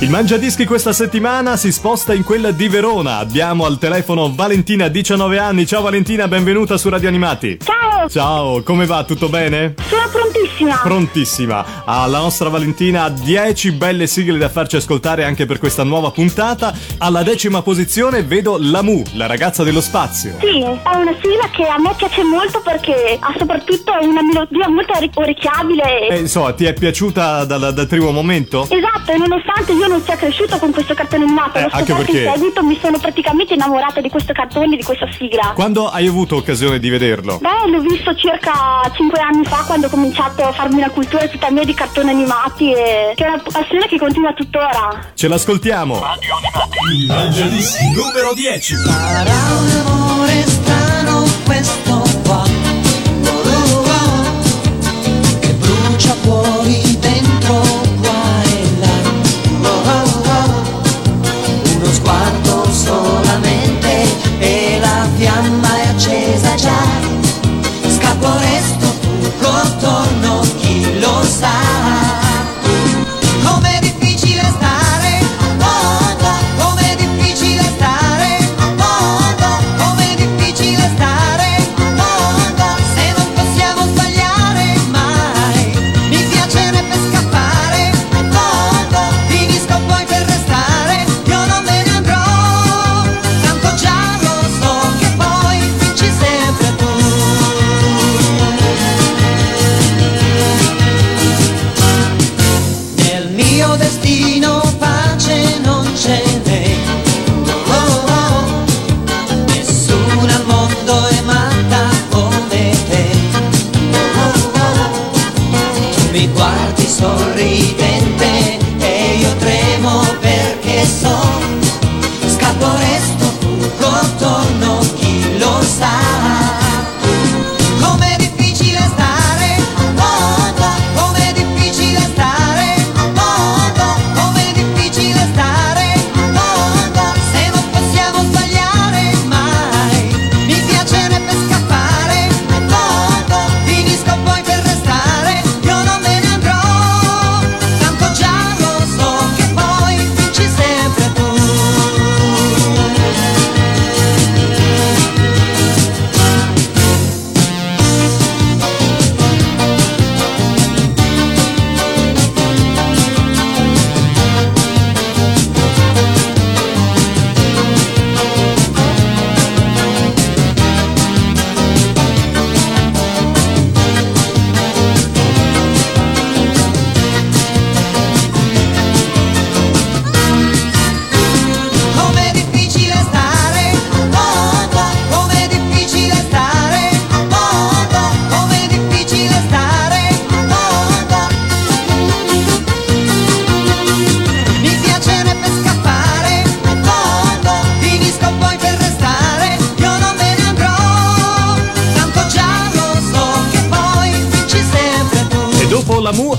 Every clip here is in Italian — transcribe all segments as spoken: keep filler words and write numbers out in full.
Il Mangiadischi questa settimana si sposta in quella di Verona. Abbiamo al telefono Valentina, diciannove anni. Ciao Valentina, benvenuta su Radio Animati. Ciao! Ciao, come va? Tutto bene? Sono prontissima! Prontissima! Alla nostra Valentina ha dieci belle sigle da farci ascoltare anche per questa nuova puntata. Alla decima posizione vedo Lamù, la ragazza dello spazio. Sì, è una sigla che a me piace molto perché ha soprattutto una melodia molto orecchiabile. E insomma, ti è piaciuta dal, dal primo momento? Esatto, e nonostante io non sia cresciuto con questo cartone animato, eh, anche perché in seguito mi sono praticamente innamorata di questo cartone, di questa sigla. Quando hai avuto occasione di vederlo? Beh, l'ho visto circa cinque anni fa, quando ho cominciato a farmi una cultura tutta mia di cartoni animati, e che è una passione che continua tuttora. Ce l'ascoltiamo. Il Mangiadischi numero dieci. Sarà un amore strano questo qua, che brucia fuori dentro.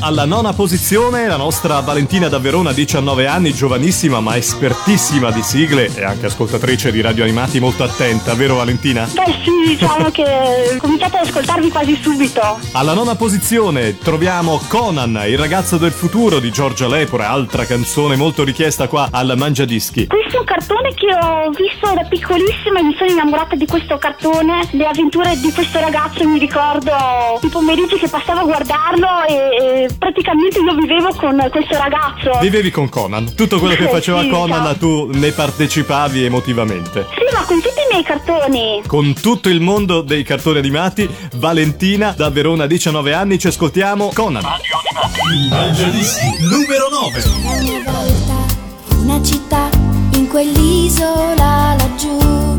Alla nona posizione la nostra Valentina da Verona, diciannove anni, giovanissima ma espertissima di sigle e anche ascoltatrice di Radio Animati molto attenta, vero Valentina? Beh sì, diciamo che ho cominciato ad ascoltarvi quasi subito. Alla nona posizione troviamo Conan, il ragazzo del futuro di Giorgia Lepore, altra canzone molto richiesta qua al Mangiadischi. Questo è un cartone che ho visto da piccolissima e mi sono innamorata di questo cartone, le avventure di questo ragazzo. Mi ricordo i pomeriggi che passavo a guardarlo e, e... praticamente io vivevo con questo ragazzo. Vivevi con Conan, tutto quello che faceva sì, Conan ciao. Tu ne partecipavi emotivamente. Sì, ma con tutti i miei cartoni. Con tutto il mondo dei cartoni animati. Valentina da Verona, diciannove anni, ci ascoltiamo Conan. Il Mangiadischi numero nove. Ogni volta una città, in quell'isola laggiù,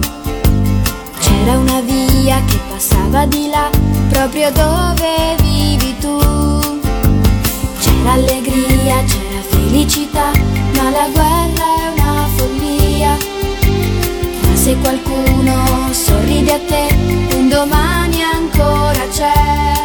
c'era una via che passava di là, proprio dove vivi tu. C'era allegria, c'era felicità, ma la guerra è una follia. Ma se qualcuno sorride a te, un domani ancora c'è.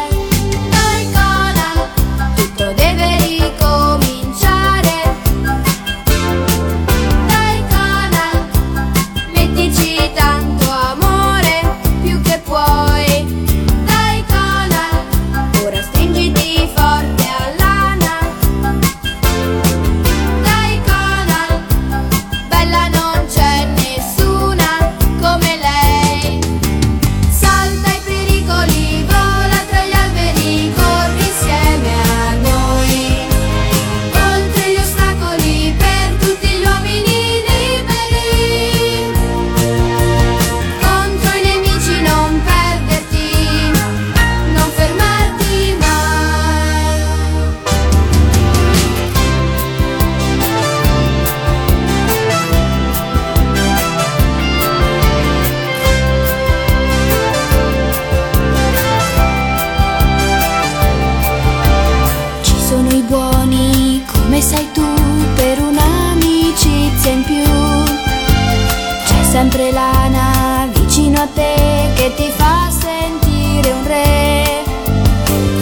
sempre l'ana vicino a te che ti fa sentire un re.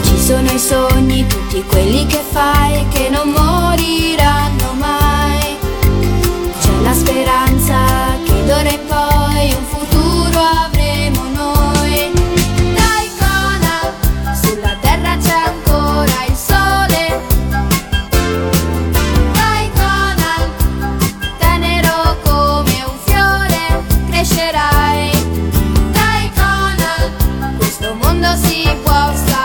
Ci sono i sogni, tutti quelli che fai, che non moriranno mai. C'è la speranza che d'ora in poi un futuro avremo noi. Dai Conan, sulla terra c'è ancora il sole. Dai Conan, tenero come un fiore, crescerai. Dai Conan, questo mondo si può salvare.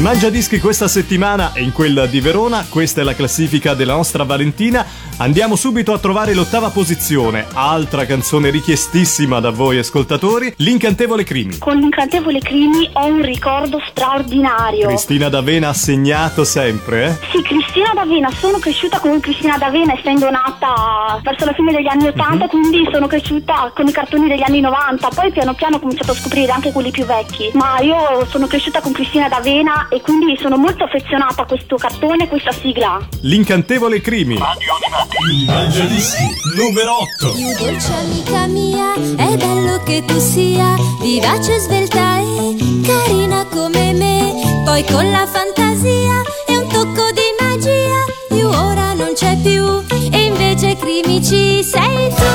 Mangiadischi questa settimana e in quella di Verona, questa è la classifica della nostra Valentina. Andiamo subito a trovare l'ottava posizione, altra canzone richiestissima da voi ascoltatori, l'incantevole Crimi. Con l'incantevole Crimi ho un ricordo straordinario. Cristina D'Avena ha segnato sempre, eh? Sì, Cristina D'Avena, sono cresciuta con Cristina D'Avena essendo nata verso la fine degli anni ottanta, mm-hmm. Quindi sono cresciuta con i cartoni degli anni novanta, poi piano piano ho cominciato a scoprire anche quelli più vecchi, ma io sono cresciuta con Cristina D'Avena e quindi sono molto affezionata a questo cartone e questa sigla. L'incantevole Crimi. Radio Animati. Il Mangiadischi numero otto. Più dolce amica mia, è bello che tu sia vivace, svelta e carina come me. Poi con la fantasia e un tocco di magia, io ora non c'è più e invece Crimi ci sei tu.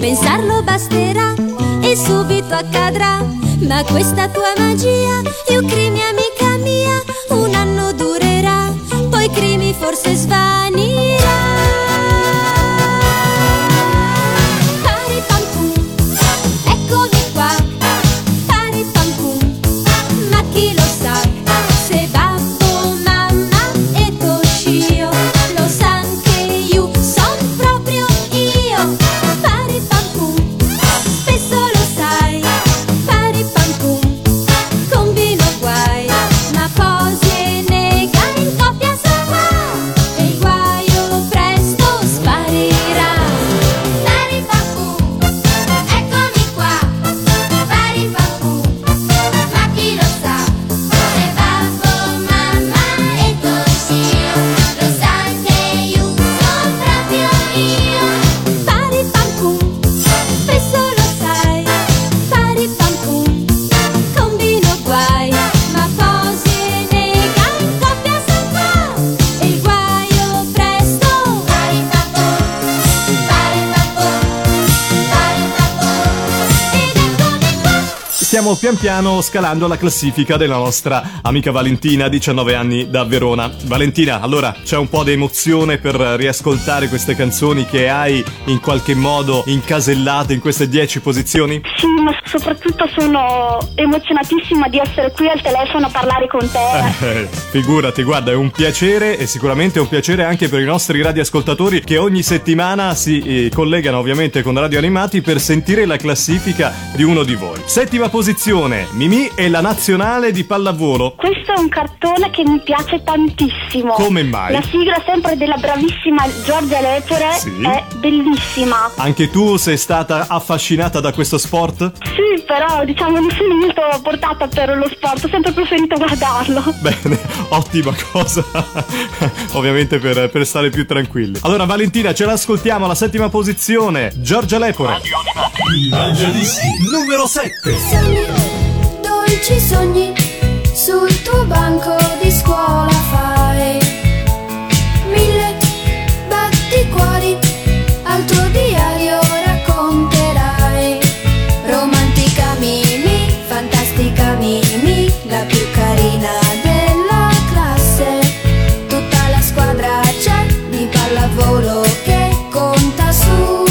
Pensarlo basterà e subito accadrà, ma questa tua magia, io Crimi amica mia, un anno durerà, poi Crimi forse svanirà. Stiamo pian piano scalando la classifica della nostra amica Valentina, diciannove anni da Verona. Valentina, allora c'è un po' di emozione per riascoltare queste canzoni che hai in qualche modo incasellate in queste dieci posizioni? Sì, ma soprattutto sono emozionatissima di essere qui al telefono a parlare con te. Eh, figurati, guarda, è un piacere e sicuramente è un piacere anche per i nostri radioascoltatori che ogni settimana si collegano ovviamente con Radio Animati per sentire la classifica di uno di voi. Settima posizione. posizione Mimì e la nazionale di pallavolo. Questo è un cartone che mi piace tantissimo. Come mai? La sigla sempre della bravissima Giorgia Lepore, sì, è bellissima. Anche tu sei stata affascinata da questo sport? Sì, però diciamo non sono molto portata per lo sport, ho sempre preferito guardarlo. Bene, ottima cosa. Ovviamente per, per stare più tranquilli. Allora Valentina, ce l'ascoltiamo alla settima posizione, Giorgia Lepore. Radio Animati numero sette. Sogni, dolci sogni, sul tuo banco di scuola fai mille batticuori, al tuo diario racconterai. Romantica Mimì, fantastica Mimì, la più carina della classe. Tutta la squadra c'è di pallavolo che conta su.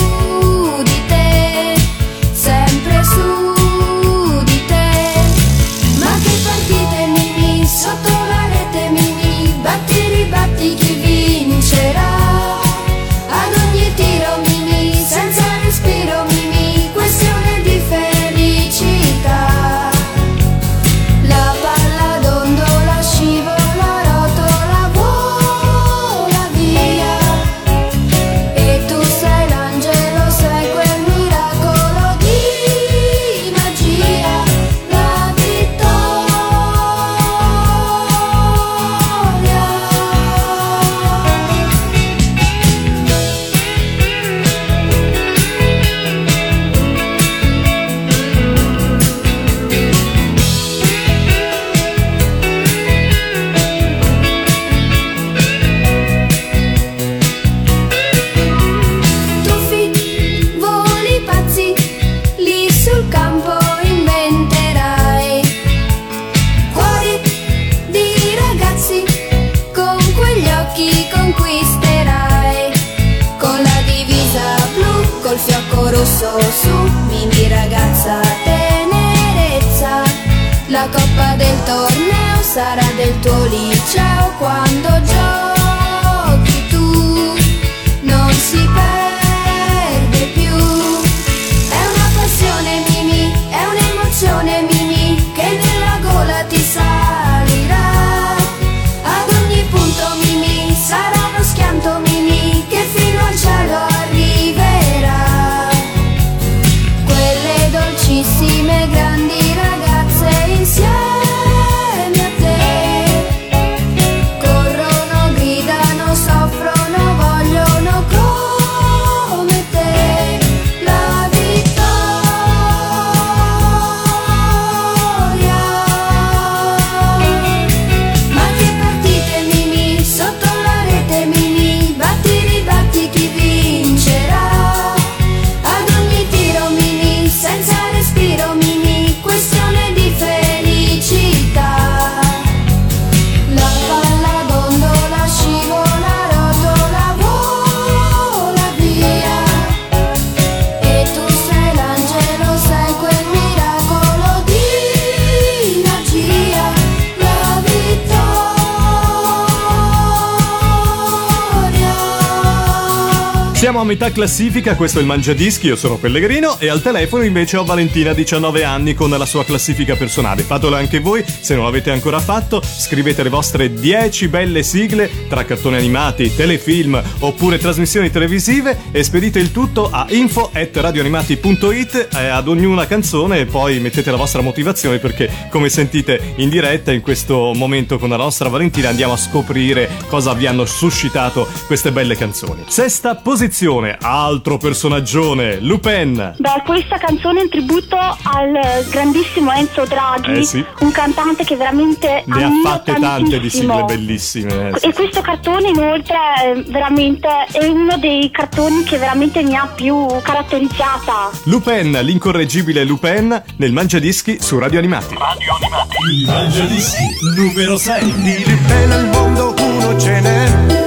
Siamo a metà classifica, questo è Il Mangiadischi, io sono Pellegrino e al telefono invece ho Valentina, diciannove anni, con la sua classifica personale. Fatela anche voi, se non l'avete ancora fatto, scrivete le vostre dieci belle sigle tra cartoni animati, telefilm oppure trasmissioni televisive e spedite il tutto a info chiocciola radioanimati punto it, eh, ad ognuna canzone, e poi mettete la vostra motivazione perché, come sentite in diretta, in questo momento con la nostra Valentina andiamo a scoprire cosa vi hanno suscitato queste belle canzoni. Sesta posizione. Altro personaggione, Lupin. Beh, questa canzone è un tributo al grandissimo Enzo Draghi, eh sì, un cantante che veramente ne ha fatte tantissimo. Tante di sigle bellissime, eh sì. E questo cartone inoltre è veramente è uno dei cartoni che veramente mi ha più caratterizzata. Lupin, l'incorreggibile Lupin, nel Mangiadischi su Radio Animati. Radio Animati, il Mangiadischi numero sei. Di Lupin al mondo uno ce n'è,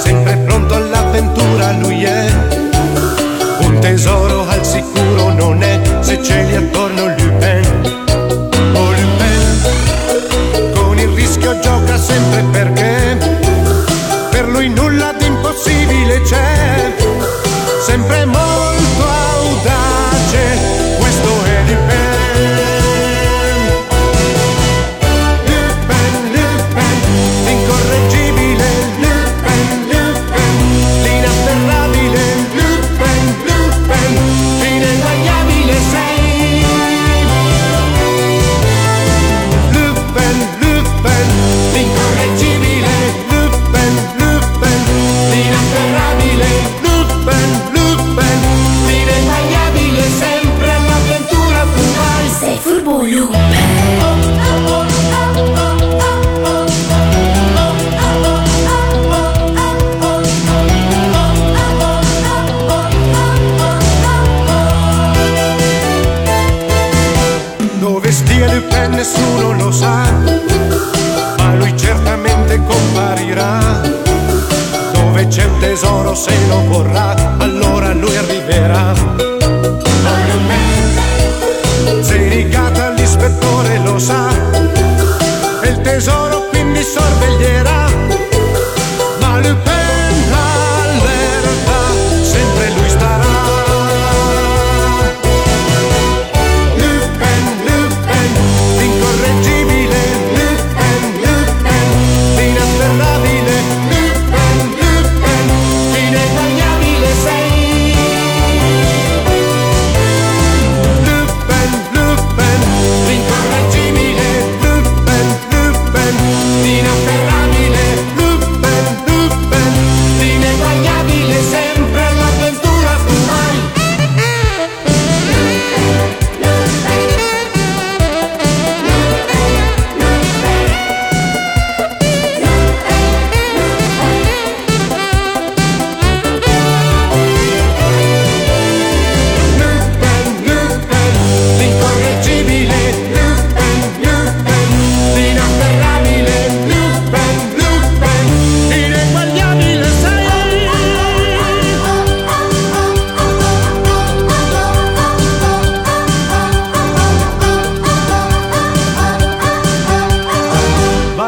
sempre pronto all'avventura lui è, un tesoro al sicuro non è, se c'è attorno Lupin. Oh Lupin, con il rischio gioca sempre perché per lui nulla di impossibile c'è, sempre molto audace, questo è Lupin. morirà. Dove c'è un tesoro, se lo vorrà, allora lui arriverà. Zericata, l'ispettore lo sa, e il tesoro quindi sorveglierà. Ma Lupin l'allerta, sempre lui starà.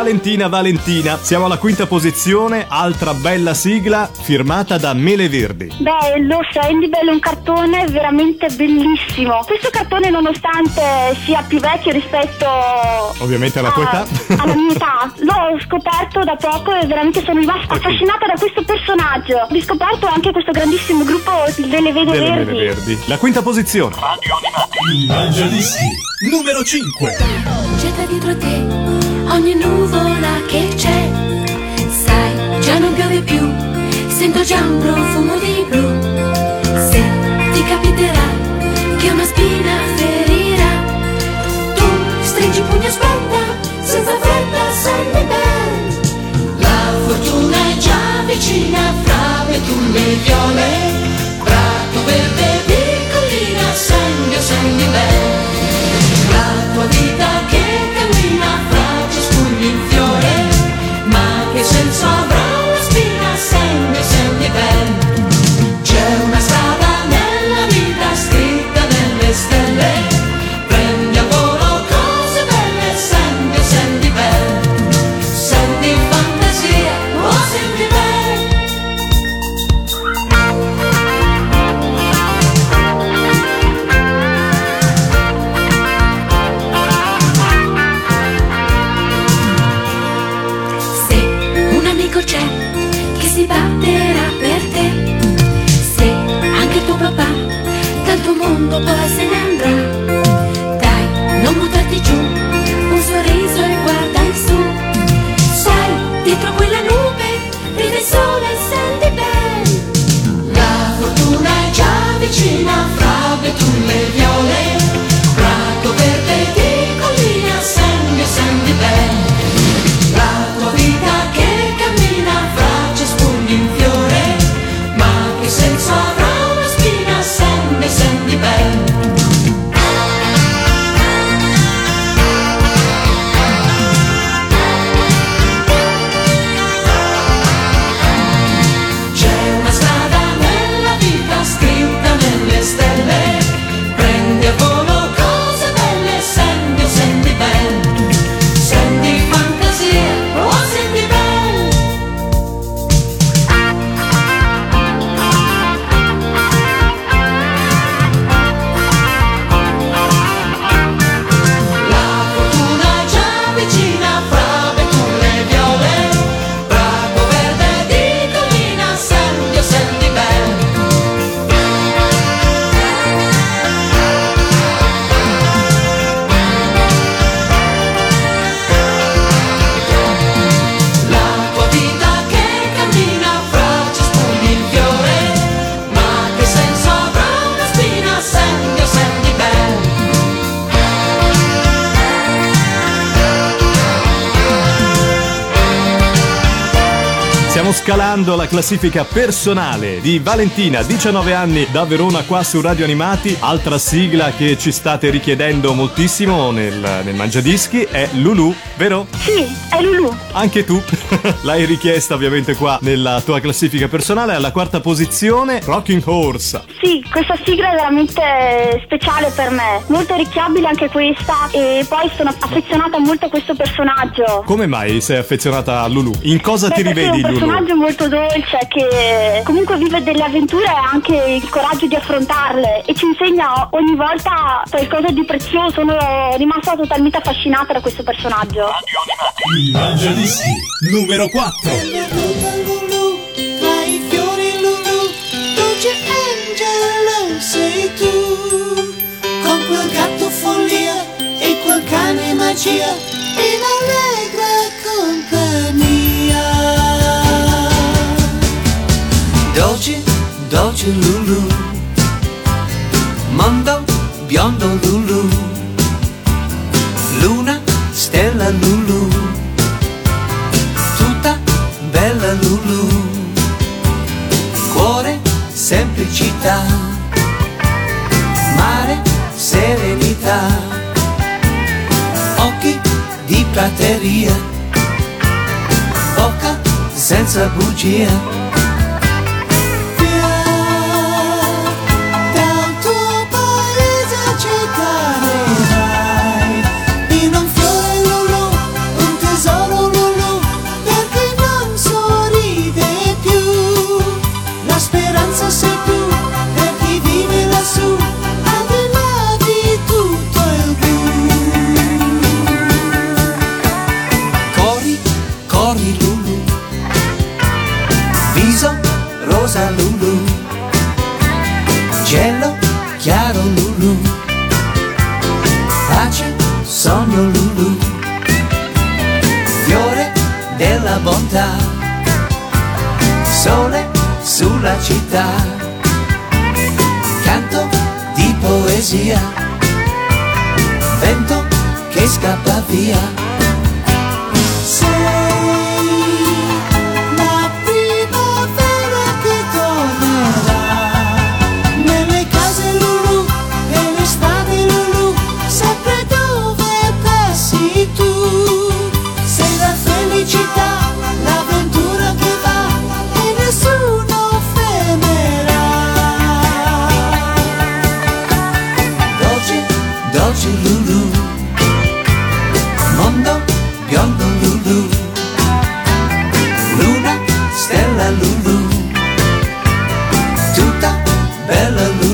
Valentina, Valentina, siamo alla quinta posizione, altra bella sigla firmata da Mele Verdi. Beh, lo so, Andy Bell è un cartone veramente bellissimo. Questo cartone, nonostante sia più vecchio rispetto ovviamente alla a, tua età, alla mia età, l'ho scoperto da poco e veramente sono rimasta affascinata da questo personaggio. Ho riscoperto anche questo grandissimo gruppo delle Vede delle Verdi. Mele Verdi. La quinta posizione. Radio Animati. Mangiadischi numero cinque. Getta dietro a te ogni nuvola che c'è, sai, già non piove più, sento già un profumo di blu. Se ti capiterà che una spina ferirà, tu stringi il pugno, aspetta, senza fretta, sei bella. La fortuna è già vicina, fra betulle viole, prato verde piccolina, sogno, sogni bella. La tua vita che cammina, in fiore, ma che senso avrà una spina, sempre, sempre bella. C'è una strada nella vita scritta nelle stelle, prendi a volo cose belle, sempre, sempre bella. Senti fantasia, oh sempre bella. Stiamo scalando la classifica personale di Valentina, diciannove anni, da Verona, qua su Radio Animati. Altra sigla che ci state richiedendo moltissimo nel, nel Mangiadischi è Lulu, vero? Sì, è Lulu. Anche tu l'hai richiesta ovviamente qua nella tua classifica personale. Alla quarta posizione, Rocking Horse. Sì, questa sigla è veramente speciale per me, molto orecchiabile anche questa, e poi sono affezionata molto a questo personaggio. Come mai sei affezionata a Lulu? In cosa Beh, ti rivedi, Lulu? È un personaggio molto dolce che comunque vive delle avventure e ha anche il coraggio di affrontarle, e ci insegna ogni volta qualcosa di prezioso. Sono rimasta totalmente affascinata da questo personaggio. Il Mangiadischi numero quattro. Sei tu, con quel gatto follia e quel cane magia, in allegra compagnia. Dolce, dolce Lulu, mondo biondo Lulu, luna, stella Lulu, tutta bella Lulu, cuore, semplicità, mare, serenità, occhi di prateria, bocca senza bugia. Sole sulla città, canto di poesia, vento che scappa via. Sei la primavera che tornerà nelle case Lulu, nell'estate Lulu, sempre dove passi tu. Sei la felicità, Lulu, mondo biondo Lulu, luna, stella Lulu, tutta bella Lulu.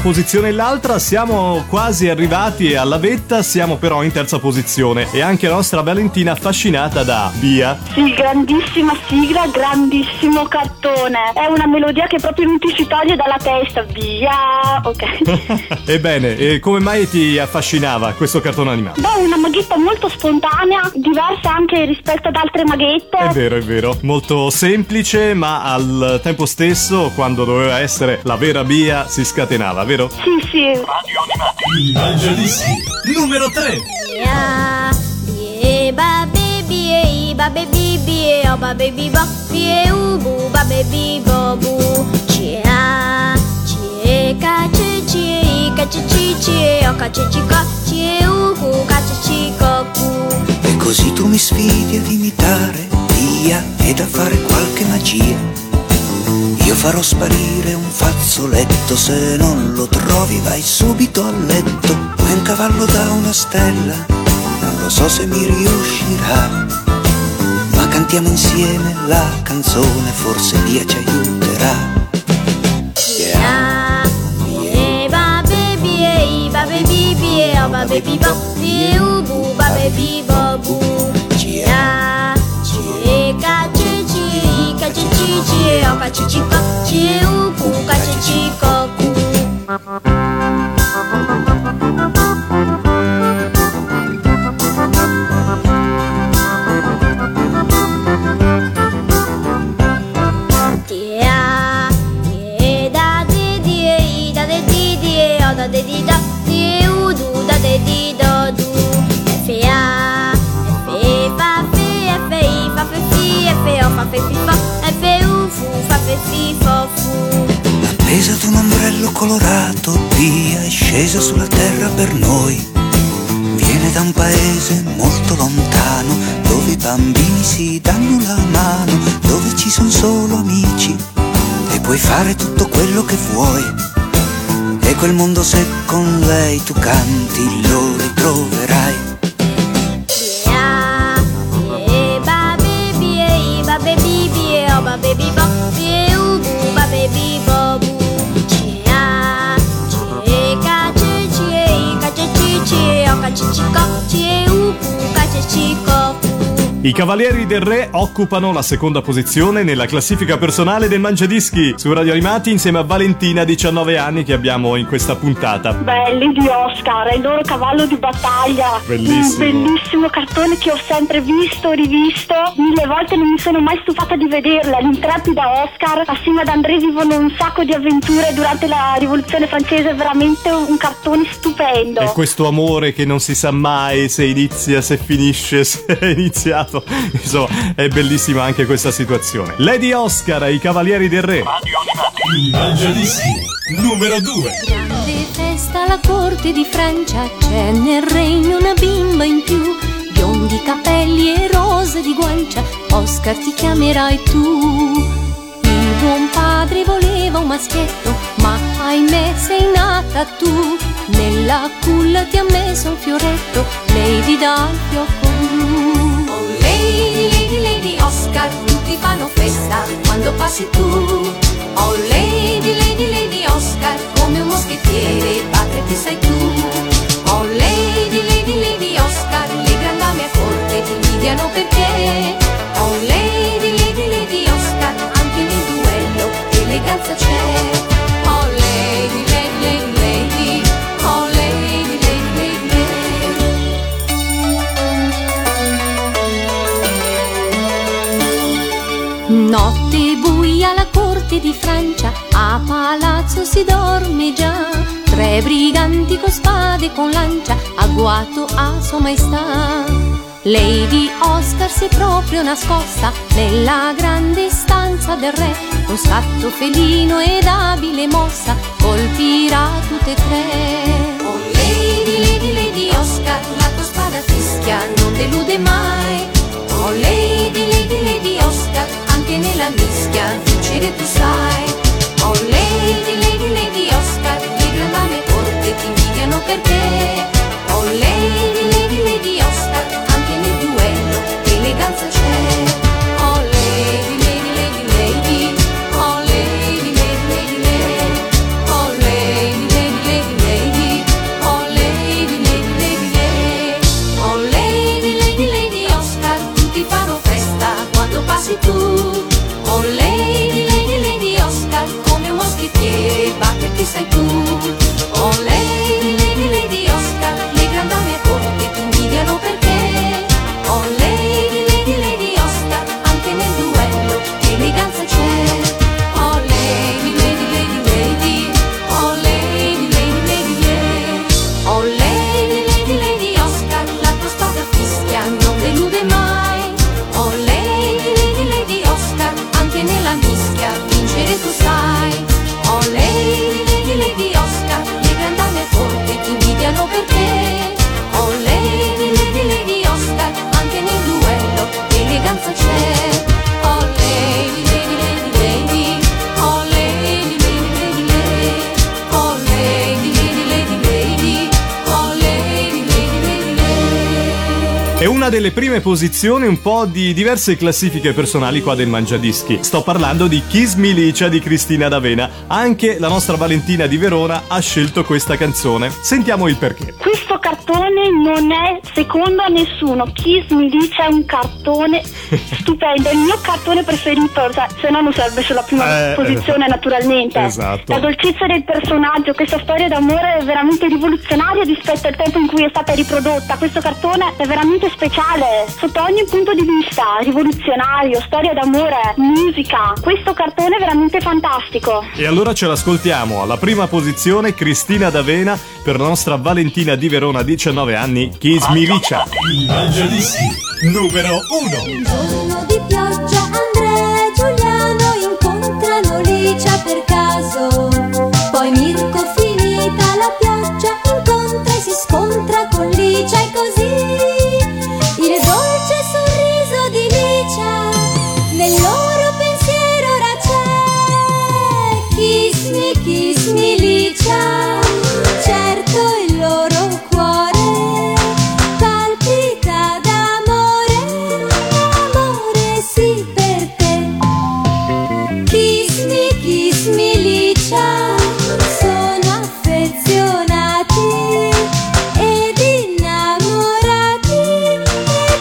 Posizione e l'altra siamo quasi arrivati alla vetta, siamo però in terza posizione, e anche la nostra Valentina affascinata da Via. Sì, grandissima sigla, grandissimo cartone, è una melodia che proprio non ti si toglie dalla testa. Via, ok. Ebbene, e come mai ti affascinava questo cartone animato? Beh, una maghetta molto spontanea, diversa anche rispetto ad altre maghette. È vero, è vero, molto semplice, ma al tempo stesso, quando doveva essere la vera Via, si scatenava, vero? Sì, sì. Radio Animati, Il Mangiadischi numero tre. Ia, ie, ba, baby, e, ba, baby, bie, o, ba, baby, bo, bie, ubu, ba, baby, bobu. Cia, cie, ca, cie, cie, ca, cie, cie, o, E così tu mi sfidi ad imitare Via ed a fare qualche magia. Io farò sparire un fazzoletto, se non lo trovi vai subito a letto. È un cavallo da una stella, non lo so se mi riuscirà, ma cantiamo insieme la canzone, forse Via ci aiuterà. Baby bop, viu bu, baby bop bu. Chia, chia, caci, chia, caci, chia, caci, chia, chiu bu, caci, chia, cocu. Dia, dia, da, di, di, da, di, di, di, da, di, di, da. Di do du F A F E fa fe F I fa fe fi F O fa fe fi fa F U fu fa fe fi fo fu. Appesa ad un ombrello colorato, Via è scesa sulla terra per noi. Viene da un paese molto lontano, dove i bambini si danno la mano, dove ci sono solo amici e puoi fare tutto quello che vuoi. E quel mondo se con lei tu canti lo ritroverai. Via, via, ba baby, via, ba baby, via, oh ba baby, bo, via, ubu, ba baby, bo, bu. Cia, cie, cace, cie, cace, cie, o cace, cico, cie, ubu, cace, cico. I Cavalieri del Re occupano la seconda posizione nella classifica personale del Mangiadischi su Radio Animati insieme a Valentina, diciannove anni, che abbiamo in questa puntata. Belli di Oscar, è il loro cavallo di battaglia. Bellissimo. Un bellissimo cartone che ho sempre visto, rivisto, mille volte, non mi sono mai stufata di vederla. L'intrepida Oscar assieme ad André vivono un sacco di avventure durante la rivoluzione francese, è veramente un cartone stupendo. E questo amore che non si sa mai se inizia, se finisce, se è iniziato. Insomma, è bellissima anche questa situazione. Lady Oscar e i Cavalieri del Re. Il Mangiadischi numero due. Grande festa alla corte di Francia, c'è nel regno una bimba in più, biondi capelli e rose di guancia, Oscar ti chiamerai tu. Il buon padre voleva un maschietto, ma ahimè sei nata tu, nella culla ti ha messo un fioretto, Lady dal fiocco blu. Lady, Lady Oscar, tutti fanno festa quando passi tu. Oh Lady, Lady, Lady Oscar, come un moschettiere padre ti sei tu. Oh Lady, Lady, Lady Oscar, le grandame a corte ti invidiano perché. Oh Lady, Lady, Lady Oscar, anche nel duello eleganza c'è. Notte buia alla corte di Francia, a palazzo si dorme già, tre briganti con spade e con lancia, agguato a sua maestà. Lady Oscar si è proprio nascosta nella grande stanza del re, con scatto felino ed abile mossa colpirà tutte e tre. Oh Lady, Lady, Lady Oscar, la tua spada fischia non delude mai. Oh Lady, Lady, Lady Oscar, che nella mischia vincere tu sai. Oh Lady, Lady, Lady Oscar, le grandame corte ti invidiano perché. Oh Lady, Lady, Lady Oscar, anche nel duello eleganza c'è. Oh Lady, Lady, Lady, Lady, oh Lady, Lady, Lady, Lady, oh Lady, Lady, Lady, Lady, oh Lady, Lady, Lady, Lady, oh Lady, Lady, Lady Oscar, tutti fanno festa quando passi tu. Chi sei tu? Oh Lady, Lady, Lady Oscar, le grandame corte ti invidiano perché. Oh Lady, Lady, Lady Oscar, anche nel duello eleganza c'è. Oh Lady, Lady, Lady, Lady, oh Lady, Lady, Lady, Lady, oh Lady, Lady, Lady Oscar, la tua spada fischia non delude mai. Oh Lady, Lady, Lady Oscar, anche nella mischia vincere tu sai. Oh Lady, Lady, Lady È una delle prime posizioni un po' di diverse classifiche personali qua del Mangiadischi. Sto parlando di Kiss Me Licia di Cristina D'Avena. Anche la nostra Valentina di Verona ha scelto questa canzone. Sentiamo il perché. Questo cartone non è secondo a nessuno. Kiss Me Licia è un cartone stupendo, è il mio cartone preferito, cioè, se no non sarebbe sulla prima eh, posizione naturalmente. Esatto. La dolcezza del personaggio, questa storia d'amore è veramente rivoluzionaria rispetto al tempo in cui è stata riprodotta. Questo cartone è veramente speciale sotto ogni punto di vista, rivoluzionario, storia d'amore, musica. Questo cartone è veramente fantastico. E allora ce l'ascoltiamo alla prima posizione, Cristina D'Avena, per la nostra Valentina di Verona, diciannove anni, Kiss Me Licia. Il Mangiadischi numero uno. Un giorno di pioggia Andrea e Giuliano incontrano Licia per caso. Poi Mirko, finita la pioggia, incontra e si scontra con Licia e così. Il dolce sorriso di Licia nel loro pensiero ora c'è. Kiss me, kiss me Licia. Certo il loro cuore palpita d'amore, amore sì per te. Kiss me, kiss me Licia. Sono affezionati ed innamorati e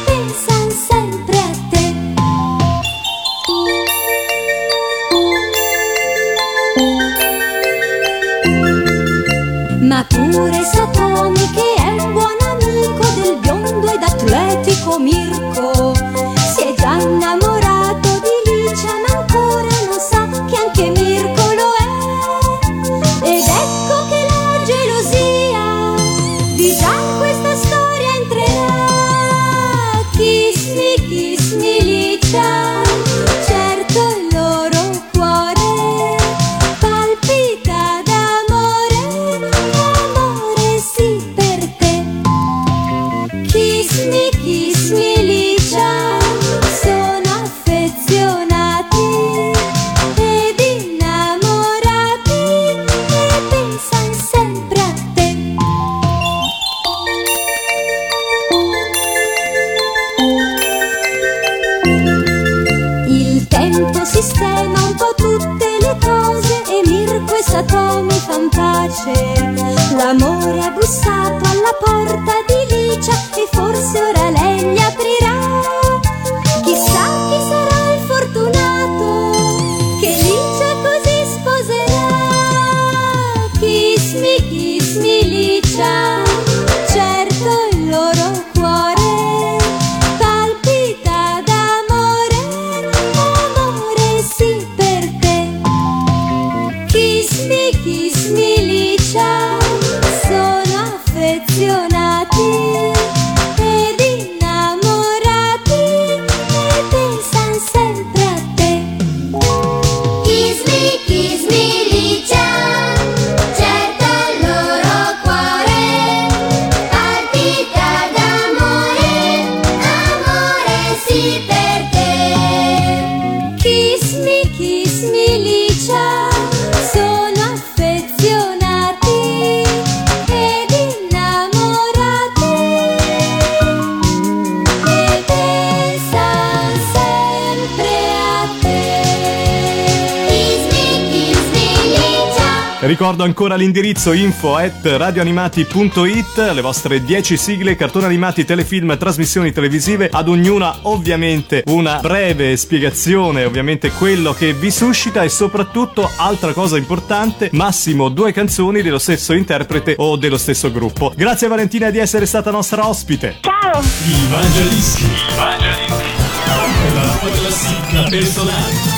pensano sempre a te. Ma pure Satomi, che è un buon amico del biondo ed atletico Mirko, si è già innamorato di Licia, ma ancora non sa che anche Mirko lo è. Ed ecco che la gelosia di già in questa storia entrerà. Kiss me, kiss me Licia. Certo il loro cuore palpita d'amore, amore sì per te. Kiss me, kiss me Licia. Sono affezionati ed innamorati e pensano sempre a te. Il tempo sistema un po' tutte le cose e Mirko e Satomi fan pace. L'amore ha bussato alla porta di Licia e forse ora lei gli aprirà. Chissà chi sarà il fortunato che Licia così sposerà. Kiss me, kiss me Licia. Certo il loro cuore palpita d'amore, amore sì per te. Kiss me, kiss me Licia. Sono affezionati ed innamorati e pensano sempre a te. Kiss me, kiss me Licia. Certo il loro cuore partita d'amore, amore sì per te. Kiss me, kiss me Licia. Sono affezionati ed innamorati e pensano sempre a te. Kiss me, kiss me Licia. Ricordo ancora l'indirizzo info at radioanimati punto it, le vostre dieci sigle, cartoni animati, telefilm, trasmissioni televisive, ad ognuna ovviamente una breve spiegazione, ovviamente quello che vi suscita e soprattutto, altra cosa importante, massimo due canzoni dello stesso interprete o dello stesso gruppo. Grazie Valentina di essere stata nostra ospite. Ciao! Il Mangiadischi, il Mangiadischi, la tua classifica personale.